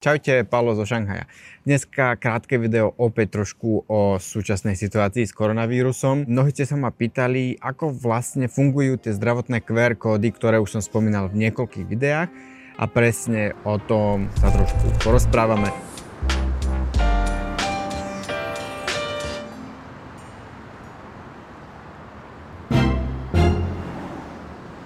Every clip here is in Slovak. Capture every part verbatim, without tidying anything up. Čaute, Paolo zo Šanghaja. Dneska krátke video opäť trošku o súčasnej situácii s koronavírusom. Mnohí ste sa ma pýtali, ako vlastne fungujú tie zdravotné kú er kódy, ktoré už som spomínal v niekoľkých videách, a presne o tom sa trošku porozprávame.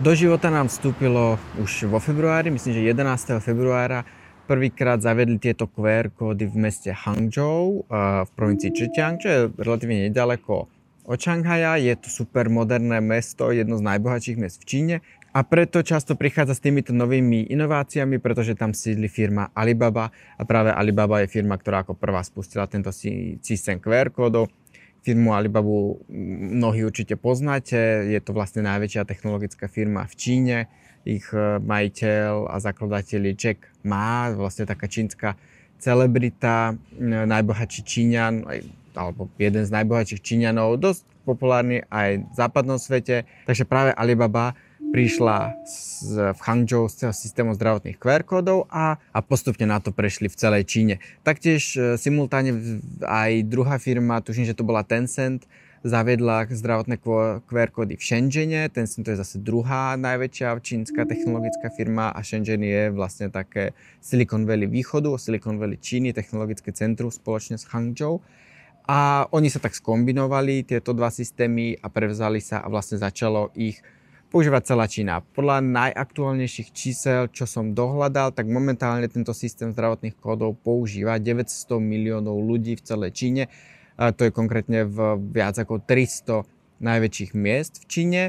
Do života nám vstúpilo už vo februári, myslím, že jedenásteho februára, prvýkrát zavedli tieto kú er kódy v meste Hangzhou v provincii Zhejiang, čo je relatívne nedaleko od Šanghaja. Je to super moderné mesto, jedno z najbohatších miest v Číne, a preto často prichádza s týmito novými inováciami, pretože tam sídli firma Alibaba, a práve Alibaba je firma, ktorá ako prvá spustila tento systém kú er kódov. Firmu Alibabu mnohí určite poznáte, je to vlastne najväčšia technologická firma v Číne. Ich majiteľ a zakladateľ Jack Ma, vlastne taká čínska celebrita, najbohatší Číňan, alebo jeden z najbohatších Číňanov, dosť populárny aj v západnom svete. Takže práve Alibaba prišla z, v Hangzhou z celého systému zdravotných kú er kódov a, a postupne na to prešli v celej Číne. Taktiež e, simultáne aj druhá firma, tuším, že to bola Tencent, zaviedla zdravotné kú er kódy v Shenzhene. Tencent to je zase druhá najväčšia čínska technologická firma a Shenzhen je vlastne také Silicon Valley východu, Silicon Valley Číny, technologické centrum spoločne s Hangzhou. A oni sa tak skombinovali tieto dva systémy a prevzali sa a vlastne začalo ich používať celá Čína. Podľa najaktuálnejších čísel, čo som dohľadal, tak momentálne tento systém zdravotných kódov používa deväťsto miliónov ľudí v celej Číne. A to je konkrétne v viac ako tristo najväčších miest v Číne.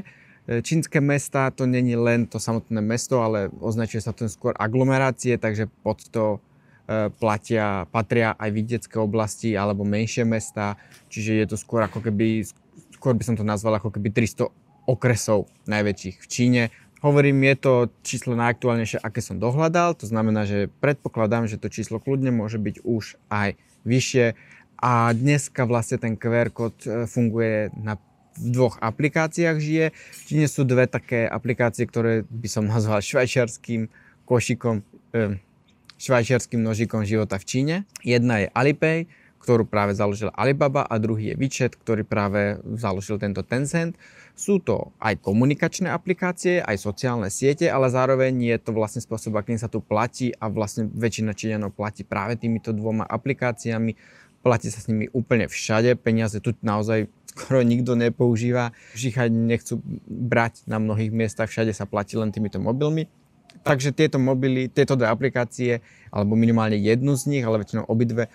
Čínske mesta, to není len to samotné mesto, ale označuje sa to skôr aglomerácie, takže pod to platia, patria aj vidiecké oblasti alebo menšie mesta. Čiže je to skôr ako keby, skôr by som to nazval ako keby tristo okresov najväčších v Číne. Hovorím, je to číslo najaktuálnejšie, aké som dohľadal, to znamená, že predpokladám, že to číslo kľudne môže byť už aj vyššie. A dneska vlastne ten kú er kód funguje na v dvoch aplikáciách žije. V Číne sú dve také aplikácie, ktoré by som nazval švajčiarským košikom, švajčiarským nožikom života v Číne. Jedna je Alipay, ktorú práve založila Alibaba, a druhý je WeChat, ktorý práve založil tento Tencent. Sú to aj komunikačné aplikácie, aj sociálne siete, ale zároveň je to vlastne spôsob, akým sa tu platí, a vlastne väčšina Číňanov platí práve týmito dvoma aplikáciami. Platí sa s nimi úplne všade, peniaze tu naozaj skoro nikto nepoužíva. Všichni nechcú brať na mnohých miestach, všade sa platí len týmito mobilmi. Takže tieto mobily, tieto dve aplikácie, alebo minimálne jednu z nich, ale väčšinou obidve,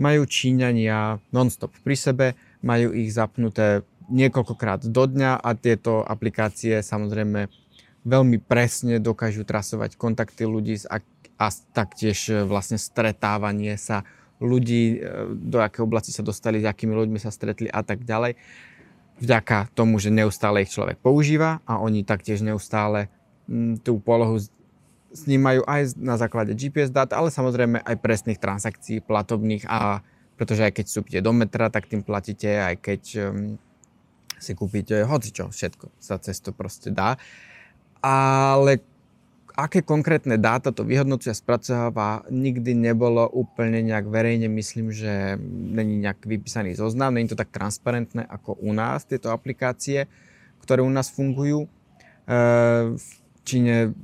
majú Číňania non-stop pri sebe, majú ich zapnuté niekoľkokrát do dňa, a tieto aplikácie samozrejme veľmi presne dokážu trasovať kontakty ľudí a, a taktiež vlastne stretávanie sa ľudí, do aké oblasti sa dostali, s akými ľuďmi sa stretli a tak ďalej. Vďaka tomu, že neustále ich človek používa, a oni taktiež neustále m, tú polohu snímajú aj na základe gé pé es dát, ale samozrejme aj presných transakcií platobných, a pretože aj keď vstúpite do metra, tak tým platíte, aj keď um, si kúpite hocičo, všetko sa cez to proste dá. Ale aké konkrétne dáta to vyhodnocuje a spracováva, nikdy nebolo úplne nejak verejne, myslím, že není nejak vypísaný zoznam, není to tak transparentné ako u nás tieto aplikácie, ktoré u nás fungujú. Uh, Číne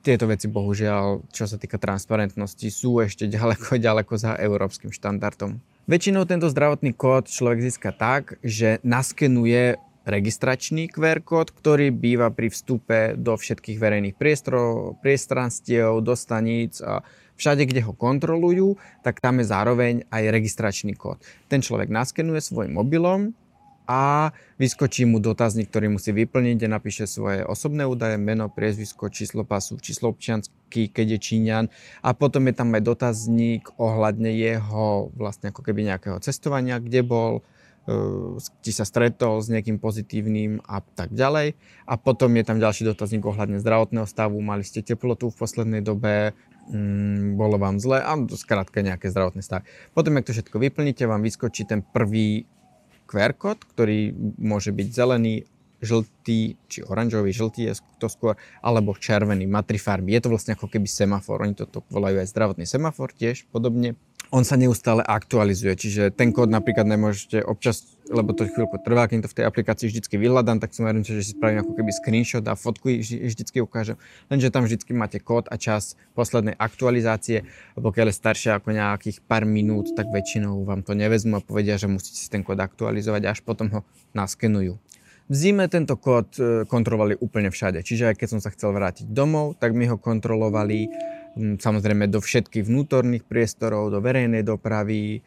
tieto veci bohužiaľ, čo sa týka transparentnosti, sú ešte ďaleko, ďaleko za európskym štandardom. Väčšinou tento zdravotný kód človek získa tak, že naskenuje registračný kú er kód, ktorý býva pri vstupe do všetkých verejných priestorov, priestranstiev, do staníc a všade, kde ho kontrolujú, tak tam je zároveň aj registračný kód. Ten človek naskenuje svojim mobilom a vyskočí mu dotazník, ktorý musí vyplniť, kde napíše svoje osobné údaje, meno, priezvisko, číslo pasu, číslo občiansky, keď je Číňan, a potom je tam aj dotazník ohľadne jeho vlastne ako keby nejakého cestovania, kde bol, či sa stretol s nejakým pozitívnym a tak ďalej. A potom je tam ďalší dotazník ohľadne zdravotného stavu, mali ste teplotu v poslednej dobe, Mm, bolo vám zle, a skrátka nejaké zdravotné stavy. Potom, ak to všetko vyplníte, vám vyskočí ten prvý kú er kód, ktorý môže byť zelený, žltý či oranžový, žltý je to skôr, alebo červený, má tri farby. Je to vlastne ako keby semafor, oni toto volajú aj zdravotný semafor tiež podobne. On sa neustále aktualizuje, čiže ten kód napríklad nemôžete občas, lebo to chvíľku trvá, kým to v tej aplikácii vždycky vyhľadám, tak si merím, že si spravím ako keby screenshot a fotku vždycky ukážem, lenže tam vždycky máte kód a čas poslednej aktualizácie, a pokiaľ je staršie ako nejakých pár minút, tak väčšinou vám to nevezmu a povedia, že musíte si ten kód aktualizovať a až potom ho naskenujú. V zime tento kód kontrolovali úplne všade, čiže aj keď som sa chcel vrátiť domov, tak mi ho kontrolovali samozrejme do všetkých vnútorných priestorov, do verejnej dopravy,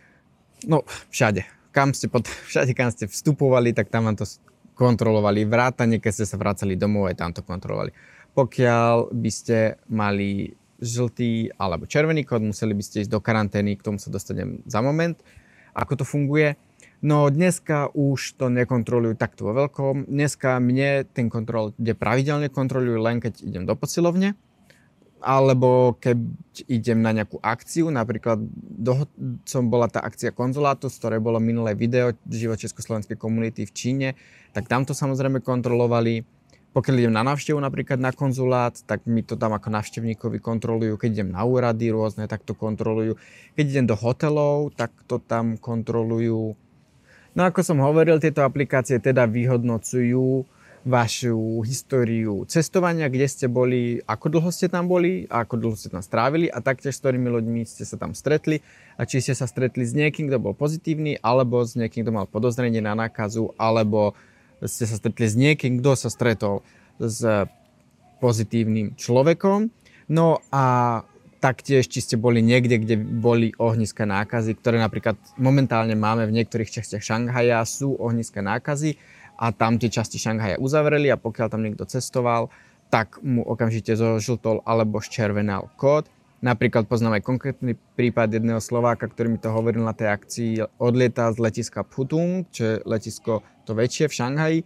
no všade. Kam ste pod, všade, kam ste vstupovali, tak tam vám to kontrolovali. Vrátane, keď ste sa vracali domov, aj tam to kontrolovali. Pokiaľ by ste mali žltý alebo červený kód, museli by ste ísť do karantény, k tomu sa dostanem za moment, ako to funguje. No dneska už to nekontrolujú takto vo veľkom. Dneska mne ten kontrol ide pravidelne, kontrolujú len keď idem do posilovne, alebo keď idem na nejakú akciu, napríklad do, som bola tá akcia konzulátu, z ktorej bolo minulé video Život československej komunity v Číne, tak tam to samozrejme kontrolovali. Pokiaľ idem na návštevu napríklad na konzulát, tak mi to tam ako návštevníkovi kontrolujú, keď idem na úrady rôzne, tak to kontrolujú. Keď idem do hotelov, tak to tam kontrolujú. No ako som hovoril, tieto aplikácie teda vyhodnocujú vašu históriu cestovania, kde ste boli, ako dlho ste tam boli, ako dlho ste tam strávili a taktiež s ktorými ľuďmi ste sa tam stretli a či ste sa stretli s niekým, kto bol pozitívny, alebo s niekým, kto mal podozrenie na nákazu, alebo ste sa stretli s niekým, kto sa stretol s pozitívnym človekom. No a taktiež, či ste boli niekde, kde boli ohniska nákazy, ktoré napríklad momentálne máme v niektorých častiach Šanghaja, sú ohniska nákazy a tam tie časti Šanghaja uzavreli a pokiaľ tam niekto cestoval, tak mu okamžite zožltol alebo zčervenal kód. Napríklad poznám aj konkrétny prípad jedného Slováka, ktorý mi to hovoril na tej akcii, odlieta z letiska Pudong, čo je letisko to väčšie v Šanghaji,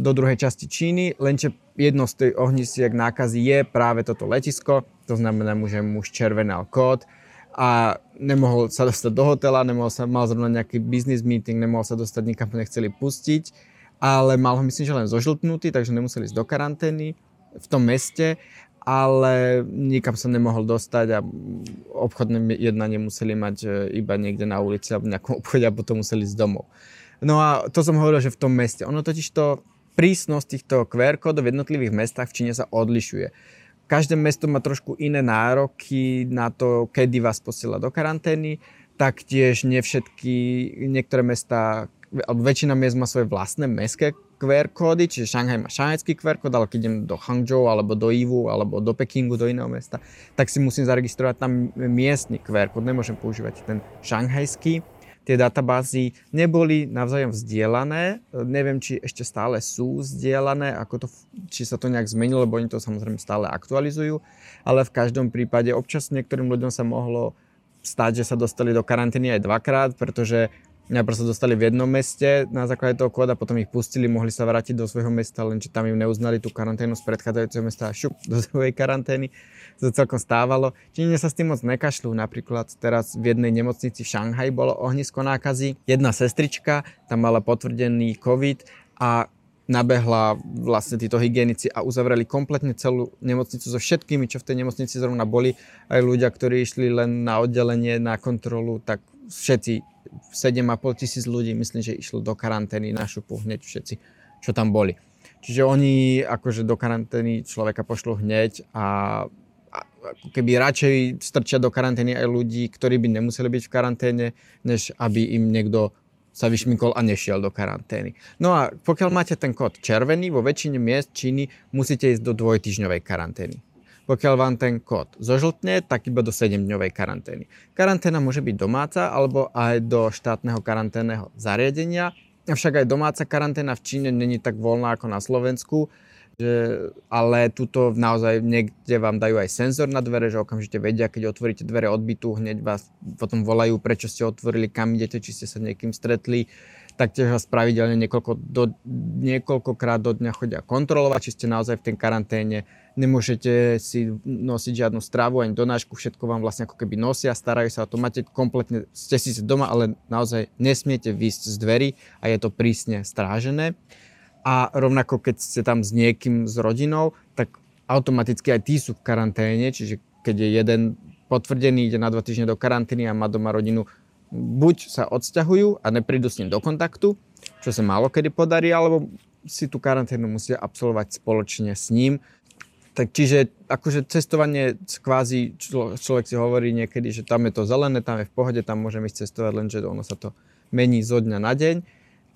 do druhej časti Číny, lenže jedno z tých ohnisiek nákazy je práve toto letisko, to znamená, že mu zčervenal kód a nemohol sa dostať do hotela, nemohol sa, mal zrovna nejaký business meeting, nemohol sa dostať, nikam ho nechceli pustiť, ale mal ho myslím, že len zožltnutý, takže nemuseli ísť do karantény v tom meste, ale nikam sa nemohol dostať a obchodné jednanie museli mať iba niekde na ulici alebo v nejakom obchode a potom museli ísť domov. No a to som hovoril, že v tom meste. Ono totiž to prísnosť týchto kú er kódov v jednotlivých mestách v Číne sa odlišuje. Každé mesto má trošku iné nároky na to, kedy vás posiela do karantény, taktiež nie všetky, niektoré mestá, väčšina miest má svoje vlastné mestské kú er kódy, čiže Šanghaj má šanghajský kú er kód, ale keď idem do Hangzhou, alebo do Yiwu, alebo do Pekingu, do iného mesta, tak si musím zaregistrovať tam miestny kú er kód, nemôžem používať ten šanghajský. Tie databázy neboli navzájom vzdielané, neviem, či ešte stále sú vzdielané, ako to, či sa to nejak zmenilo, lebo oni to samozrejme stále aktualizujú, ale v každom prípade občas niektorým ľuďom sa mohlo stať, že sa dostali do karantény aj dvakrát, pretože najprv sa dostali v jednom meste na základe toho kóda, potom ich pustili, mohli sa vrátiť do svojho mesta, lenže tam im neuznali tú karanténu z predchádzajúceho mesta a šup, do svojej karantény. To celkom stávalo. Číne sa s tým moc nekašľú. Napríklad teraz v jednej nemocnici v Šanghaji bolo ohnisko nákazy. Jedna sestrička tam mala potvrdený COVID a nabehla vlastne títo hygienici a uzavreli kompletne celú nemocnicu so všetkými, čo v tej nemocnici zrovna boli. Aj ľudia, ktorí išli len na oddelenie, na kontrolu, tak všetci, sedem a pol tisíc ľudí, myslím, že išlo do karantény na šupu hneď všetci, čo tam boli. Čiže oni akože do karantény človeka pošlú hneď a, a keby radšej strčia do karantény aj ľudí, ktorí by nemuseli byť v karanténe, než aby im niekto sa vyšmykol a nešiel do karantény. No a pokiaľ máte ten kód červený, vo väčšine miest Číny musíte ísť do dvojtýždňovej karantény. Pokiaľ vám ten kód zožltne, tak iba do sedemdňovej karantény. Karanténa môže byť domáca alebo aj do štátneho karanténneho zariadenia. Avšak aj domáca karanténa v Číne není tak voľná ako na Slovensku, že, ale tuto naozaj niekde vám dajú aj senzor na dvere, že okamžite vedia, keď otvoríte dvere odbytu, hneď vás potom volajú, prečo ste otvorili, kam idete, či ste sa niekým stretli. Taktiež vás pravidelne niekoľko do, niekoľkokrát do dňa chodia kontrolovať, či ste naozaj v tej karanténe. Nemôžete si nosiť žiadnu stravu ani donášku, všetko vám vlastne ako keby nosia, starajú sa o to, máte kompletne, ste síce doma, ale naozaj nesmiete výjsť z dverí a je to prísne strážené. a rovnako keď ste tam s niekým, s rodinou, tak automaticky aj tí sú v karanténe, čiže keď je jeden potvrdený, ide na dva týždne do karantény a má doma rodinu, buď sa odsťahujú a neprídu s ním do kontaktu, čo sa málo kedy podarí, alebo si tú karanténu musia absolvovať spoločne s ním. Tak čiže akože cestovanie, kvázi člo, človek si hovorí niekedy, že tam je to zelené, tam je v pohode, tam môžem ísť cestovať, lenže ono sa to mení zo dňa na deň.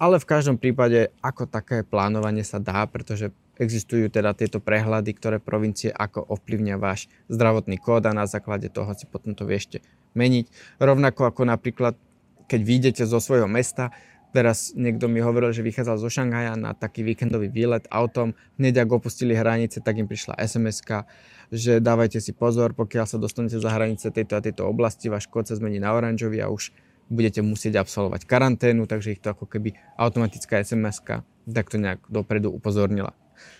Ale v každom prípade, ako také plánovanie sa dá, pretože existujú teda tieto prehľady, ktoré provincie ako ovplyvňa váš zdravotný kód a na základe toho si potom to viete meniť. Rovnako ako napríklad, keď vyjdete zo svojho mesta. Teraz niekto mi hovoril, že vychádzal zo Šanghaja na taký víkendový výlet autom. Hneď ak opustili hranice, tak im prišla es em eska, že dávajte si pozor, pokiaľ sa dostanete za hranice tejto a tejto oblasti, váš kód sa zmení na oranžový a už budete musieť absolvovať karanténu, takže ich to ako keby automatická es em eska takto nejak dopredu upozornila.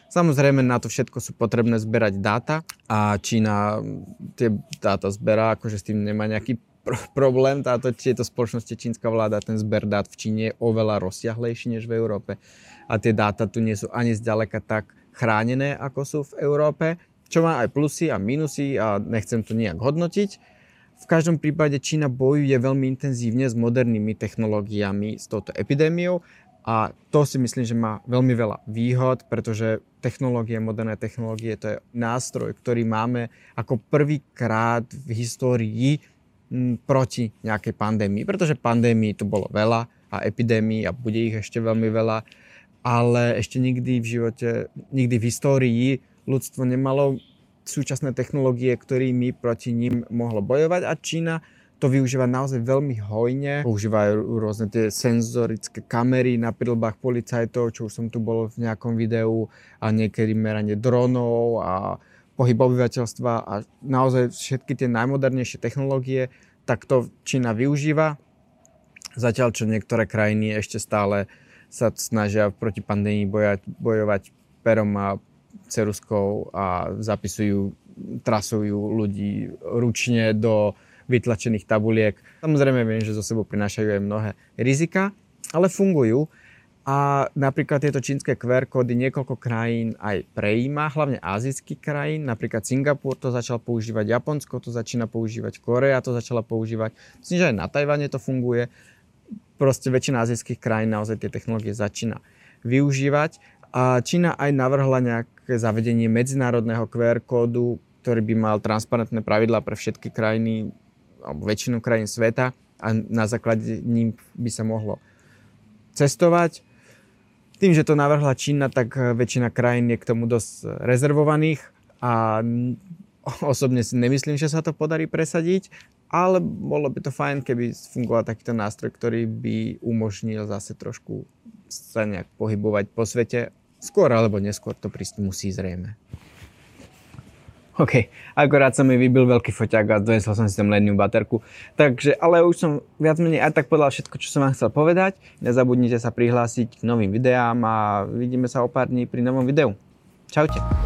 Samozrejme na to všetko sú potrebné zberať dáta a Čína tie dáta zberá, akože s tým nemá nejaký problém, táto, tieto spoločnosti, čínska vláda, ten zber dát v Číne je oveľa rozsiahlejší než v Európe. A tie dáta tu nie sú ani zďaleka tak chránené, ako sú v Európe, čo má aj plusy a minusy a nechcem to nejak hodnotiť. V každom prípade Čína bojuje veľmi intenzívne s modernými technológiami, s touto epidémiou a to si myslím, že má veľmi veľa výhod, pretože technológie, moderné technológie, to je nástroj, ktorý máme ako prvýkrát v histórii proti nejakej pandémii, pretože pandémii tu bolo veľa a epidémií a bude ich ešte veľmi veľa, ale ešte nikdy v živote, nikdy v histórii ľudstvo nemalo súčasné technológie, ktorými proti ním mohlo bojovať a Čína to využíva naozaj veľmi hojne. Používajú rôzne tie senzorické kamery na prilbách policajtov, čo už som tu bol v nejakom videu a niekedy meranie dronov a pohyb obyvateľstva a naozaj všetky tie najmodernejšie technológie, tak to Čína využíva. Zatiaľ, čo niektoré krajiny ešte stále sa snažia proti pandémii bojať, bojovať perom a ceruskou a zapisujú, trasujú ľudí ručne do vytlačených tabuliek. Samozrejme viem, že zo sebou prinášajú aj mnohé rizika, ale fungujú. A napríklad tieto čínske kú ér kódy niekoľko krajín aj prejíma, hlavne ázijských krajín, napríklad Singapur to začal používať, Japonsko to začína používať, Korea to začala používať, myslím, že aj na Tajvane to funguje. Proste väčšina ázijských krajín naozaj tie technológie začína využívať. A Čína aj navrhla nejaké zavedenie medzinárodného kú ér kódu, ktorý by mal transparentné pravidlá pre všetky krajiny, alebo väčšinu krajín sveta a na základe ním by sa mohlo cestovať. Tým, že to navrhla Čína, tak väčšina krajín je k tomu dosť rezervovaných a osobne si nemyslím, že sa to podarí presadiť, ale bolo by to fajn, keby fungoval takýto nástroj, ktorý by umožnil zase trošku sa nejak pohybovať po svete. Skôr alebo neskôr to prísť musí zrejme. OK, akorát sa mi vybil veľký foťák a donesol som si tam len jednu baterku. Takže, ale už som viac menej aj tak povedal všetko, čo som vám chcel povedať. Nezabudnite sa prihlásiť k novým videám a vidíme sa o pár dní pri novom videu. Čaute.